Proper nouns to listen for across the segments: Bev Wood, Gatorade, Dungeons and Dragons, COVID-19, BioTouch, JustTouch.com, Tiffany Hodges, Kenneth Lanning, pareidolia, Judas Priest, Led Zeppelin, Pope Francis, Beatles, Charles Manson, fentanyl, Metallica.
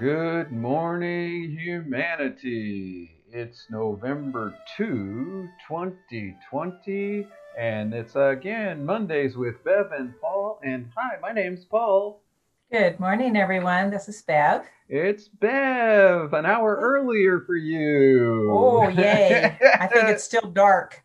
Good morning, humanity. It's November 2, 2020, and it's again Mondays with Bev and Paul. And hi, my name's Paul. Good morning, everyone. This is Bev. It's Bev, an hour earlier for you. Oh, yay. I think it's still dark.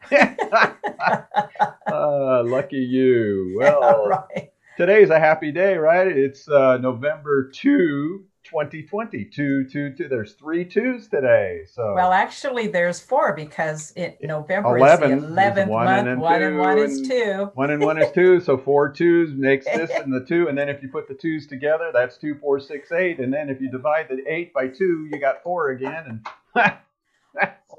Lucky you. Well, right. Today's a happy day, right? It's November 2, 2020. Two. There's three twos today. So well, actually, there's four because November is the 11th month. One and one is two. One and one is two. So four twos makes this and the two. And then if you put the twos together, that's 2, 4, 6, 8. And then if you divide the 8 by 2, you got 4 again. And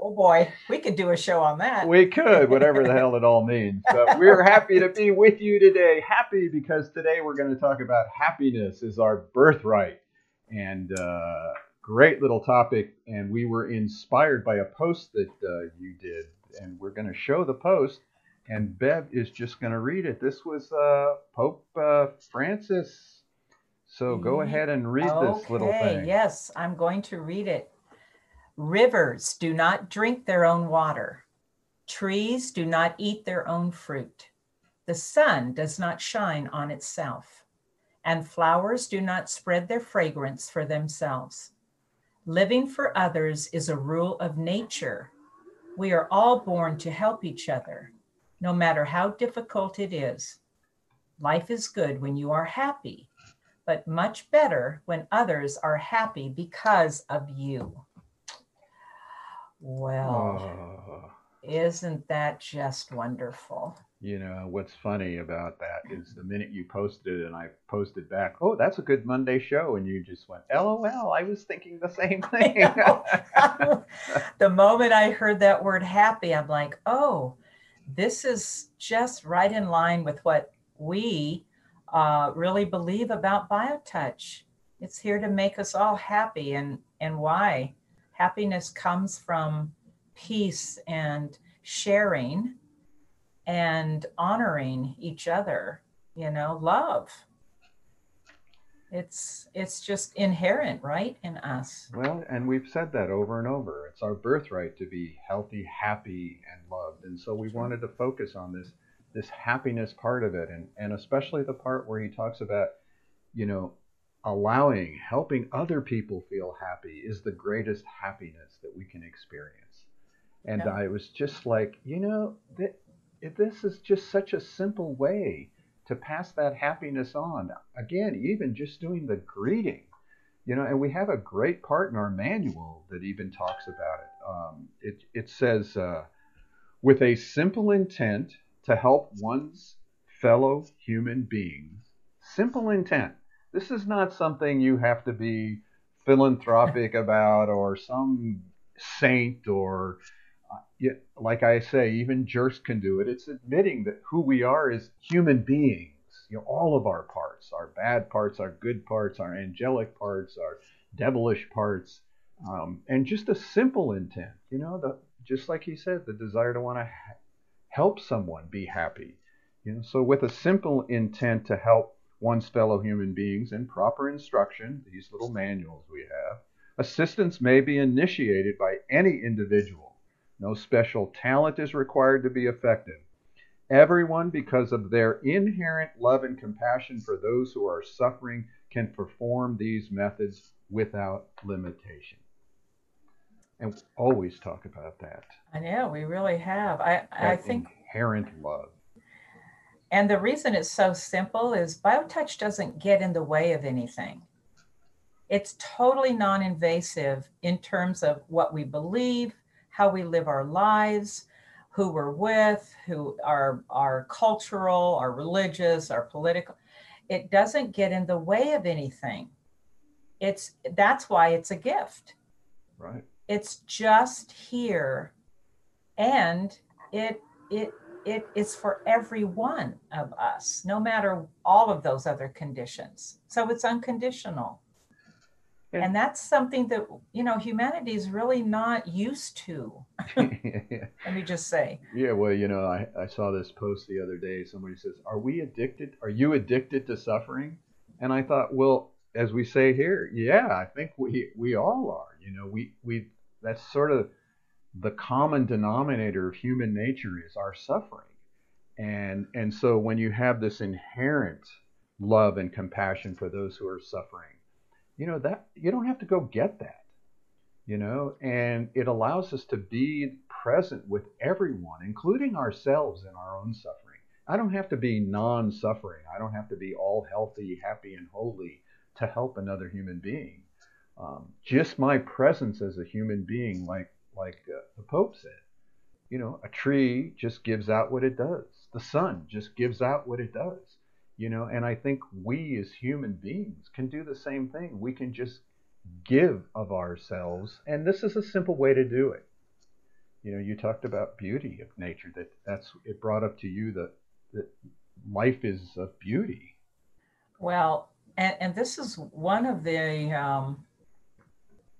oh boy, we could do a show on that. We could, whatever the hell it all means. But we're happy to be with you today. Happy because today we're going to talk about happiness is our birthright. And great little topic. And we were inspired by a post that you did. And we're going to show the post. And Bev is just going to read it. This was Pope Francis. So go ahead and read this little thing. Yes, I'm going to read it. Rivers do not drink their own water. Trees do not eat their own fruit. The sun does not shine on itself, and flowers do not spread their fragrance for themselves. Living for others is a rule of nature. We are all born to help each other, no matter how difficult it is. Life is good when you are happy, but much better when others are happy because of you. Well, isn't that just wonderful? You know, what's funny about that is the minute you posted it and I posted back, oh, that's a good Monday show. And you just went, LOL, I was thinking the same thing. The moment I heard that word happy, I'm like, oh, this is just right in line with what we really believe about BioTouch. It's here to make us all happy. And why? Happiness comes from peace and sharing and honoring each other, you know, love. It's just inherent, right, in us. Well, and we've said that over and over. It's our birthright to be healthy, happy, and loved. And so we wanted to focus on this happiness part of it, and especially the part where he talks about, you know, allowing, helping other people feel happy is the greatest happiness that we can experience. And yeah. I was just like, you know, this is just such a simple way to pass that happiness on. Again, even just doing the greeting, you know, and we have a great part in our manual that even talks about it. It says, with a simple intent to help one's fellow human beings, simple intent. This is not something you have to be philanthropic about or some saint or, like I say, even jerks can do it. It's admitting that who we are as human beings, you know, all of our parts, our bad parts, our good parts, our angelic parts, our devilish parts, and just a simple intent, you know, just like he said, the desire to want to help someone be happy. You know, so with a simple intent to help one's fellow human beings and proper instruction, these little manuals we have. Assistance may be initiated by any individual. No special talent is required to be effective. Everyone, because of their inherent love and compassion for those who are suffering, can perform these methods without limitation. And we always talk about that. I know, we really have. I think inherent love. And the reason it's so simple is BioTouch doesn't get in the way of anything. It's totally non-invasive in terms of what we believe, how we live our lives, who we're with, who are cultural, our religious, our political. It doesn't get in the way of anything. That's why it's a gift. Right. It's just here, and It is for every one of us, no matter all of those other conditions. So it's unconditional. Yeah. And that's something that, you know, humanity is really not used to. Let me just say. Yeah, well, you know, I saw this post the other day. Somebody says, are you addicted to suffering? And I thought, well, as we say here, yeah, I think we all are. You know, we that's sort of the common denominator of human nature is our suffering. And so when you have this inherent love and compassion for those who are suffering, you know, that you don't have to go get that, you know, and it allows us to be present with everyone, including ourselves in our own suffering. I don't have to be non-suffering. I don't have to be all healthy, happy, and holy to help another human being. Just my presence as a human being, like the Pope said, you know, a tree just gives out what it does. The sun just gives out what it does, you know, and I think we as human beings can do the same thing. We can just give of ourselves, and this is a simple way to do it. You know, you talked about beauty of nature, that's it brought up to you that life is of beauty. Well, and this is one of the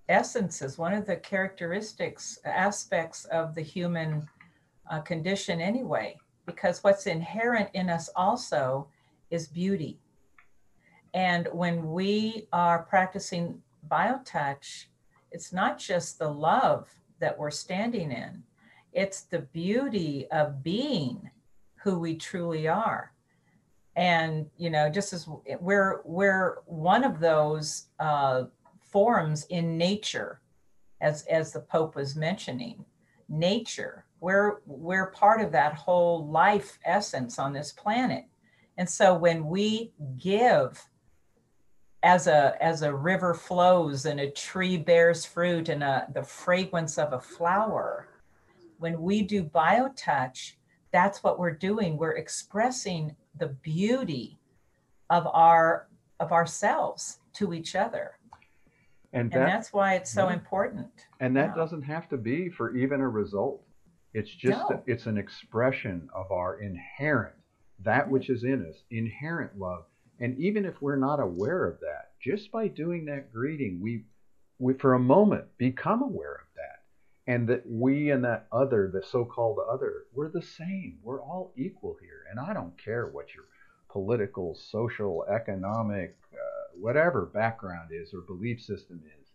essences, one of the characteristics, aspects of the human condition anyway, because what's inherent in us also is beauty. And when we are practicing BioTouch, it's not just the love that we're standing in, it's the beauty of being who we truly are. And, you know, just as we're one of those forms in nature, as the Pope was mentioning, nature, we're part of that whole life essence on this planet. And so when we give, as a river flows and a tree bears fruit and the fragrance of a flower, when we do BioTouch, that's what we're doing. We're expressing the beauty of ourselves to each other. And that's why it's so important. And that doesn't have to be for even a result. It's just, it's an expression of our inherent, that which is in us, inherent love. And even if we're not aware of that, just by doing that greeting, we for a moment become aware of that. And that we and that other, the so-called other, we're the same. We're all equal here. And I don't care what your political, social, economic, whatever background is or belief system is.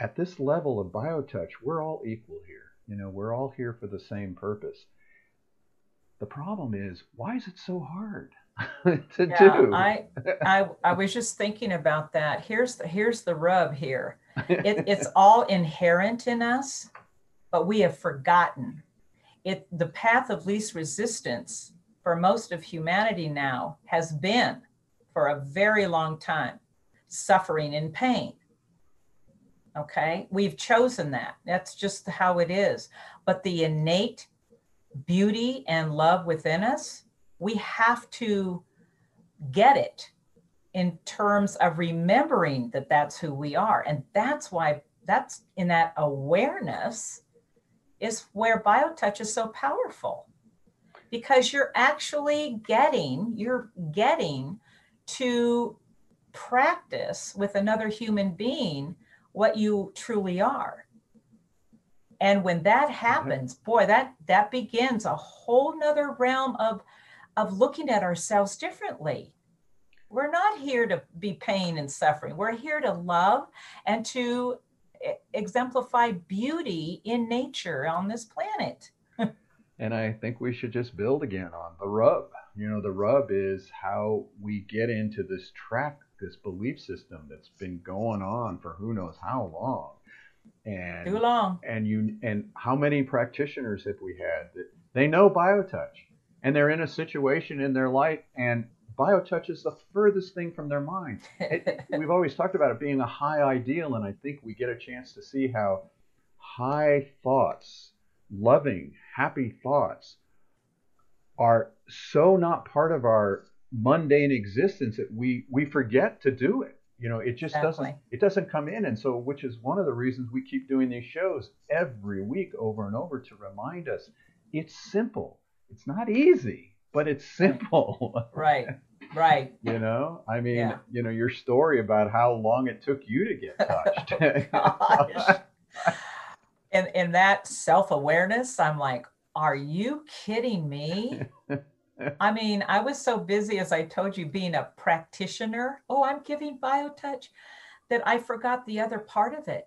At this level of BioTouch, we're all equal here. You know, we're all here for the same purpose. The problem is, why is it so hard to do? I was just thinking about that. Here's the rub here. It's all inherent in us, but we have forgotten it. The path of least resistance for most of humanity now has been, for a very long time, suffering and pain. Okay, we've chosen that. That's just how it is. But the innate beauty and love within us, we have to get it in terms of remembering that that's who we are. And that's why, that's in that awareness is where BioTouch is so powerful, because you're actually getting to practice with another human being what you truly are. And when that happens, boy, that begins a whole nother realm of looking at ourselves differently. We're not here to be pain and suffering. We're here to love and to exemplify beauty in nature on this planet. And I think we should just build again on the rub. You know, the rub is how we get into this trap, this belief system that's been going on for who knows how long. And too long. And how many practitioners have we had that they know BioTouch and they're in a situation in their life and BioTouch is the furthest thing from their mind. We've always talked about it being a high ideal, and I think we get a chance to see how high thoughts, loving, happy thoughts are so not part of our mundane existence that we forget to do it. You know, it just doesn't come in. And so, which is one of the reasons we keep doing these shows every week over and over, to remind us it's simple. It's not easy, but it's simple. Right. You know, I mean, you know, your story about how long it took you to get touched. And that self-awareness, I'm like, are you kidding me? I mean, I was so busy, as I told you, being a practitioner. Oh, I'm giving BioTouch, that I forgot the other part of it,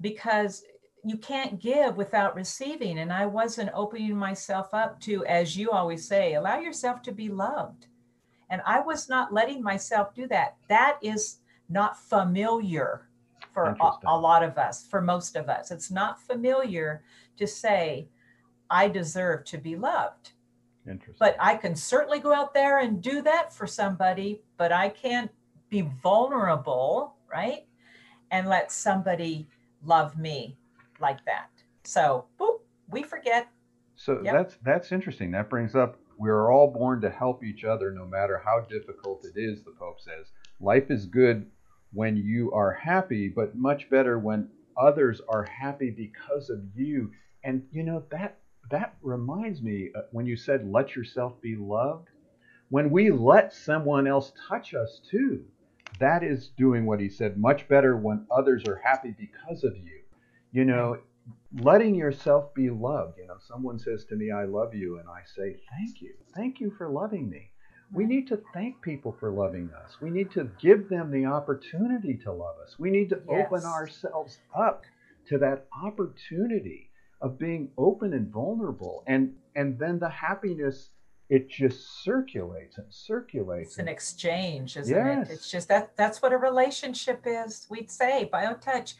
because you can't give without receiving. And I wasn't opening myself up to, as you always say, allow yourself to be loved. And I was not letting myself do that. That is not familiar for a lot of us, for most of us. It's not familiar to say, I deserve to be loved. Interesting. But I can certainly go out there and do that for somebody, but I can't be vulnerable, right? And let somebody love me like that. So boop, we forget. So yep. That's interesting. That brings up, we are all born to help each other, no matter how difficult it is, the Pope says. Life is good when you are happy, but much better when others are happy because of you. And you know, that reminds me, when you said, let yourself be loved, when we let someone else touch us too, that is doing what he said, much better when others are happy because of you. You know, letting yourself be loved. You know, someone says to me, I love you. And I say, thank you. Thank you for loving me. We need to thank people for loving us. We need to give them the opportunity to love us. We need to open ourselves up to that opportunity of being open and vulnerable, and then the happiness, it just circulates and circulates. It's an exchange, isn't it? It's just that's what a relationship is. We'd say BioTouch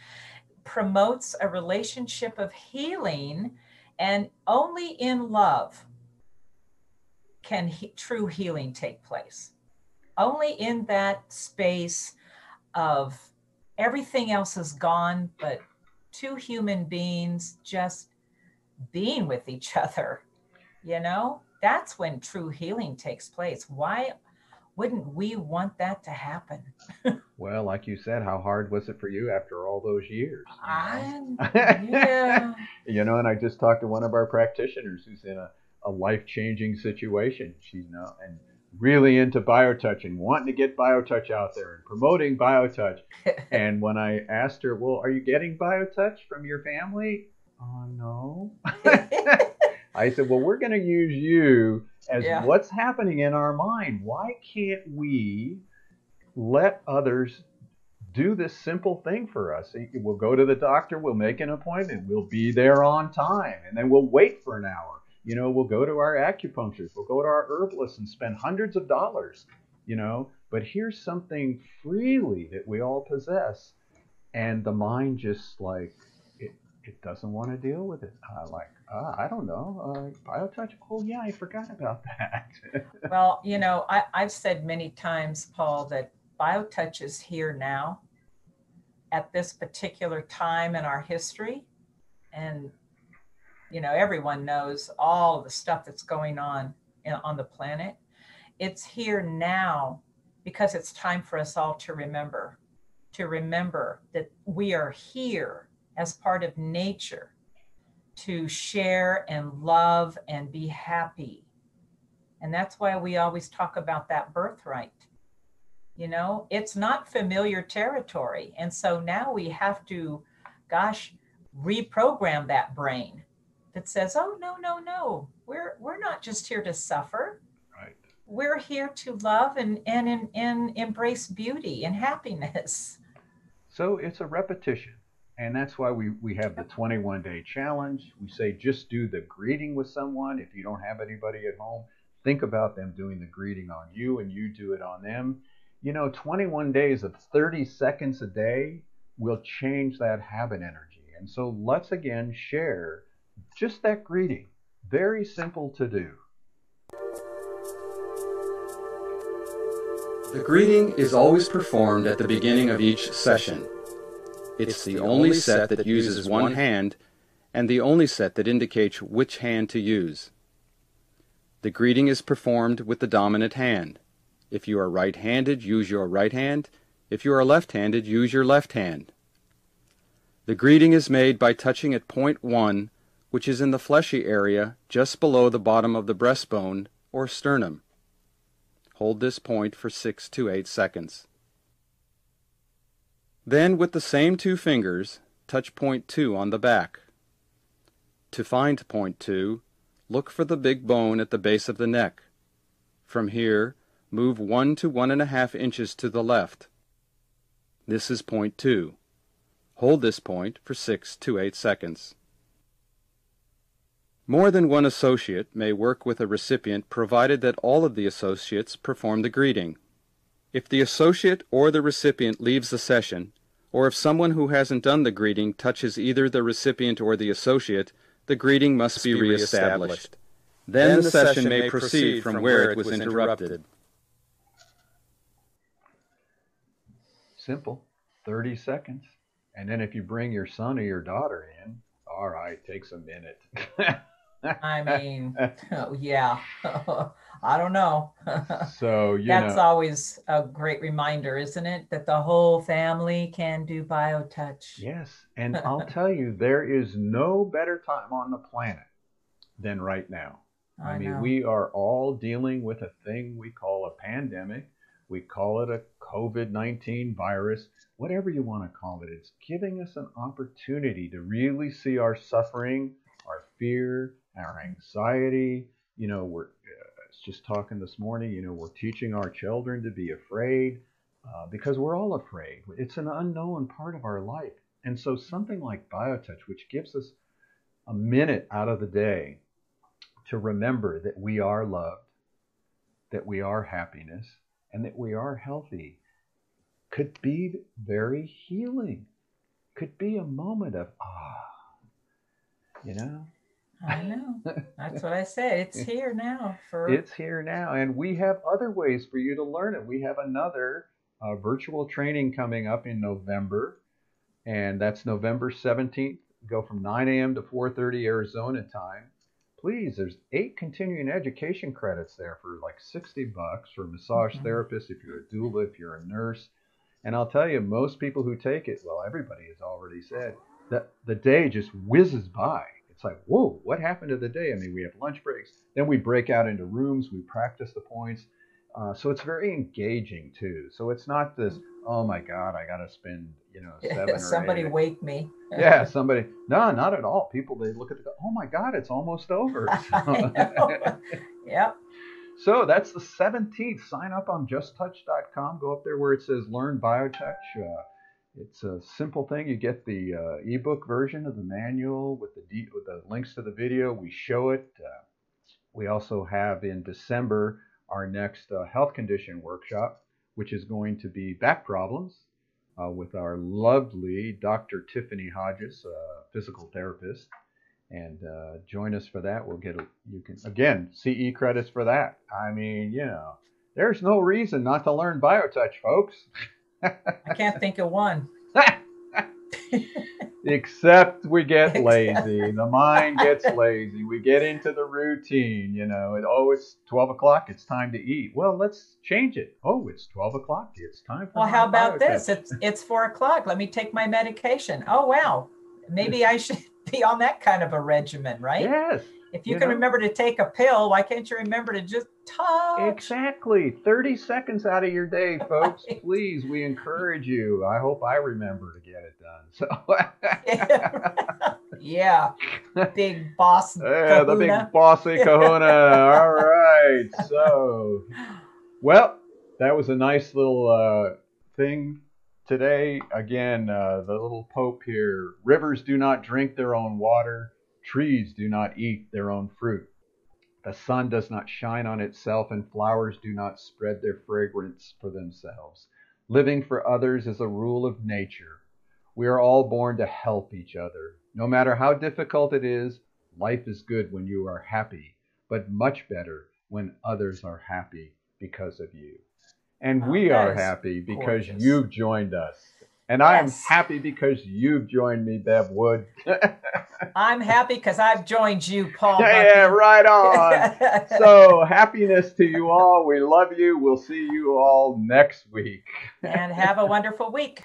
promotes a relationship of healing, and only in love can true healing take place. Only in that space of everything else is gone, but two human beings just being with each other, you know, that's when true healing takes place. Why wouldn't we want that to happen? Well, like you said, how hard was it for you after all those years? Yeah. You know, and I just talked to one of our practitioners who's in a life-changing situation, you know, and really into BioTouch and wanting to get BioTouch out there and promoting BioTouch. And when I asked her, well, are you getting BioTouch from your family? Oh, no. I said, well, we're going to use you as what's happening in our mind. Why can't we let others do this simple thing for us? We'll go to the doctor. We'll make an appointment. We'll be there on time. And then we'll wait for an hour. You know, we'll go to our acupuncturist, we'll go to our herbalist and spend hundreds of dollars, you know, but here's something freely that we all possess. And the mind just like, it doesn't want to deal with it. I don't know, BioTouch, oh yeah, I forgot about that. Well, you know, I've said many times, Paul, that BioTouch is here now at this particular time in our history. And you know, everyone knows all the stuff that's going on the planet. It's here now because it's time for us all to remember that we are here as part of nature to share and love and be happy. And that's why we always talk about that birthright. You know, it's not familiar territory. And so now we have to, gosh, reprogram that brain that says, oh, no, we're not just here to suffer. Right. We're here to love and embrace beauty and happiness. So it's a repetition. And that's why we have the 21-day challenge. We say, just do the greeting with someone. If you don't have anybody at home, think about them doing the greeting on you and you do it on them. You know, 21 days of 30 seconds a day will change that habit energy. And so let's again share just that greeting, very simple to do. The greeting is always performed at the beginning of each session. It's the only set that uses one hand and the only set that indicates which hand to use. The greeting is performed with the dominant hand. If you are right-handed, use your right hand. If you are left-handed, use your left hand. The greeting is made by touching at point 1, which is in the fleshy area just below the bottom of the breastbone or sternum. Hold this point for 6 to 8 seconds. Then with the same two fingers, touch point 2 on the back. To find point 2, look for the big bone at the base of the neck, From here, move 1 to 1.5 inches to the left. This is point 2. Hold this point for 6 to 8 seconds. More than one associate may work with a recipient provided that all of the associates perform the greeting. If the associate or the recipient leaves the session, or if someone who hasn't done the greeting touches either the recipient or the associate, the greeting must be reestablished. Then the session may proceed from where it was interrupted. Simple. 30 seconds. And then if you bring your son or your daughter in, all right, takes a minute. I mean, yeah, I don't know. So that's always a great reminder, isn't it? That the whole family can do BioTouch. Yes, and I'll tell you, there is no better time on the planet than right now. I mean, we are all dealing with a thing we call a pandemic. We call it a COVID-19 virus, whatever you want to call it. It's giving us an opportunity to really see our suffering, our fear, our anxiety. You know, we're just talking this morning, you know, we're teaching our children to be afraid because we're all afraid. It's an unknown part of our life. And so something like BioTouch, which gives us a minute out of the day to remember that we are loved, that we are happiness, and that we are healthy, could be very healing. Could be a moment of, you know. I know. That's what I said. It's here now. It's here now. And we have other ways for you to learn it. We have another virtual training coming up in November. And that's November 17th. Go from 9 a.m. to 4:30 Arizona time. Please, there's 8 continuing education credits there for like $60 for massage therapists, if you're a doula, if you're a nurse. And I'll tell you, most people who take it, well, everybody has already said, that the day just whizzes by. It's like, whoa, what happened to the day? I mean, we have lunch breaks. Then we break out into rooms. We practice the points. So it's very engaging, too. So it's not this, oh, my God, I got to spend, you know, 7 or 8. Somebody wake me. Yeah, somebody. No, not at all. People, they look at the, oh, my God, it's almost over. So, yep. So that's the 17th. Sign up on JustTouch.com. Go up there where it says Learn BioTouch. It's a simple thing. You get the ebook version of the manual with the links to the video. We show it. We also have in December our next health condition workshop, which is going to be back problems with our lovely Dr. Tiffany Hodges, physical therapist. And join us for that. We'll get, you can, again, CE credits for that. I mean, you know, there's no reason not to learn BioTouch, folks. I can't think of one. Except we get lazy. The mind gets lazy. We get into the routine, you know. Oh, it's 12 o'clock. It's time to eat. Well, let's change it. Oh, it's 12 o'clock. It's time for, well, how about this? It's 4 o'clock. Let me take my medication. Oh, wow. Maybe I should be on that kind of a regimen, right? Yes. If you can remember to take a pill, why can't you remember to just touch? Exactly. 30 seconds out of your day, folks. Right. Please, we encourage you. I hope I remember to get it done. So, yeah. Big boss. Yeah, the big bossy kahuna. All right. So, well, that was a nice little thing today. Again, the little Pope here. Rivers do not drink their own water. Trees do not eat their own fruit. The sun does not shine on itself, and flowers do not spread their fragrance for themselves. Living for others is a rule of nature. We are all born to help each other. No matter how difficult it is, life is good when you are happy, but much better when others are happy because of you. And we are happy because you've joined us. And I am happy because you've joined me, Bev Wood. I'm happy because I've joined you, Paul. Yeah, right on. So happiness to you all. We love you. We'll see you all next week. And have a wonderful week.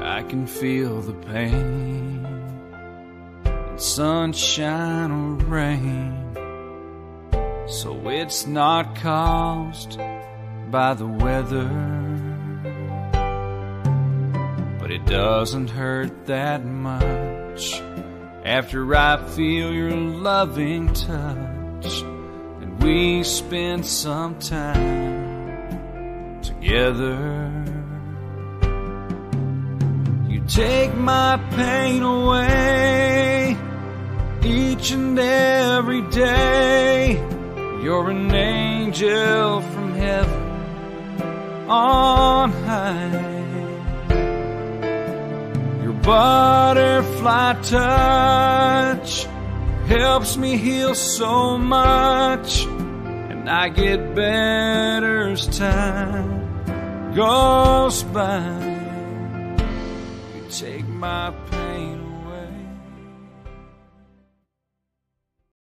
I can feel the pain. Sunshine or rain, so it's not caused by the weather, but it doesn't hurt that much after I feel your loving touch, and we spend some time together. You take my pain away each and every day. You're an angel from heaven on high. Your butterfly touch helps me heal so much, and I get better as time goes by. You take my